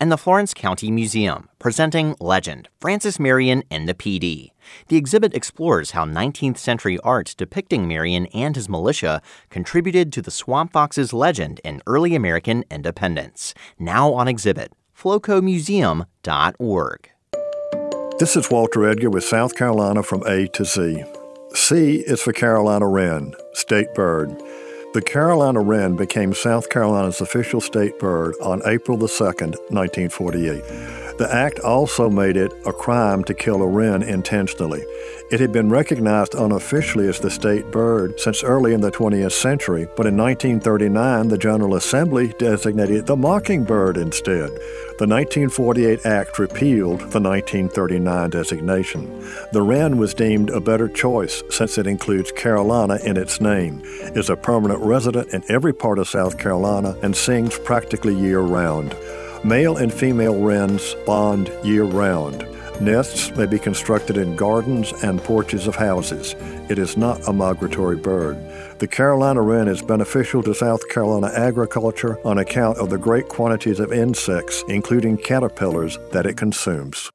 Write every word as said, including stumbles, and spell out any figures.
And the Florence County Museum, presenting legend Francis Marion and the P D. The exhibit explores how nineteenth century art depicting Marion and his militia contributed to the Swamp Fox's legend and early American independence. Now on exhibit, floco museum dot org. This is Walter Edgar with South Carolina from A to Z. C is for Carolina Wren, state bird. The Carolina Wren became South Carolina's official state bird on April the second, nineteen forty-eight. The act also made it a crime to kill a wren intentionally. It had been recognized unofficially as the state bird since early in the twentieth century, but in nineteen thirty-nine, the General Assembly designated it the mockingbird instead. The nineteen forty-eight Act repealed the nineteen thirty-nine designation. The wren was deemed a better choice since it includes Carolina in its name, is a permanent resident in every part of South Carolina, and sings practically year-round. Male and female wrens bond year-round. Nests may be constructed in gardens and porches of houses. It is not a migratory bird. The Carolina wren is beneficial to South Carolina agriculture on account of the great quantities of insects, including caterpillars, that it consumes.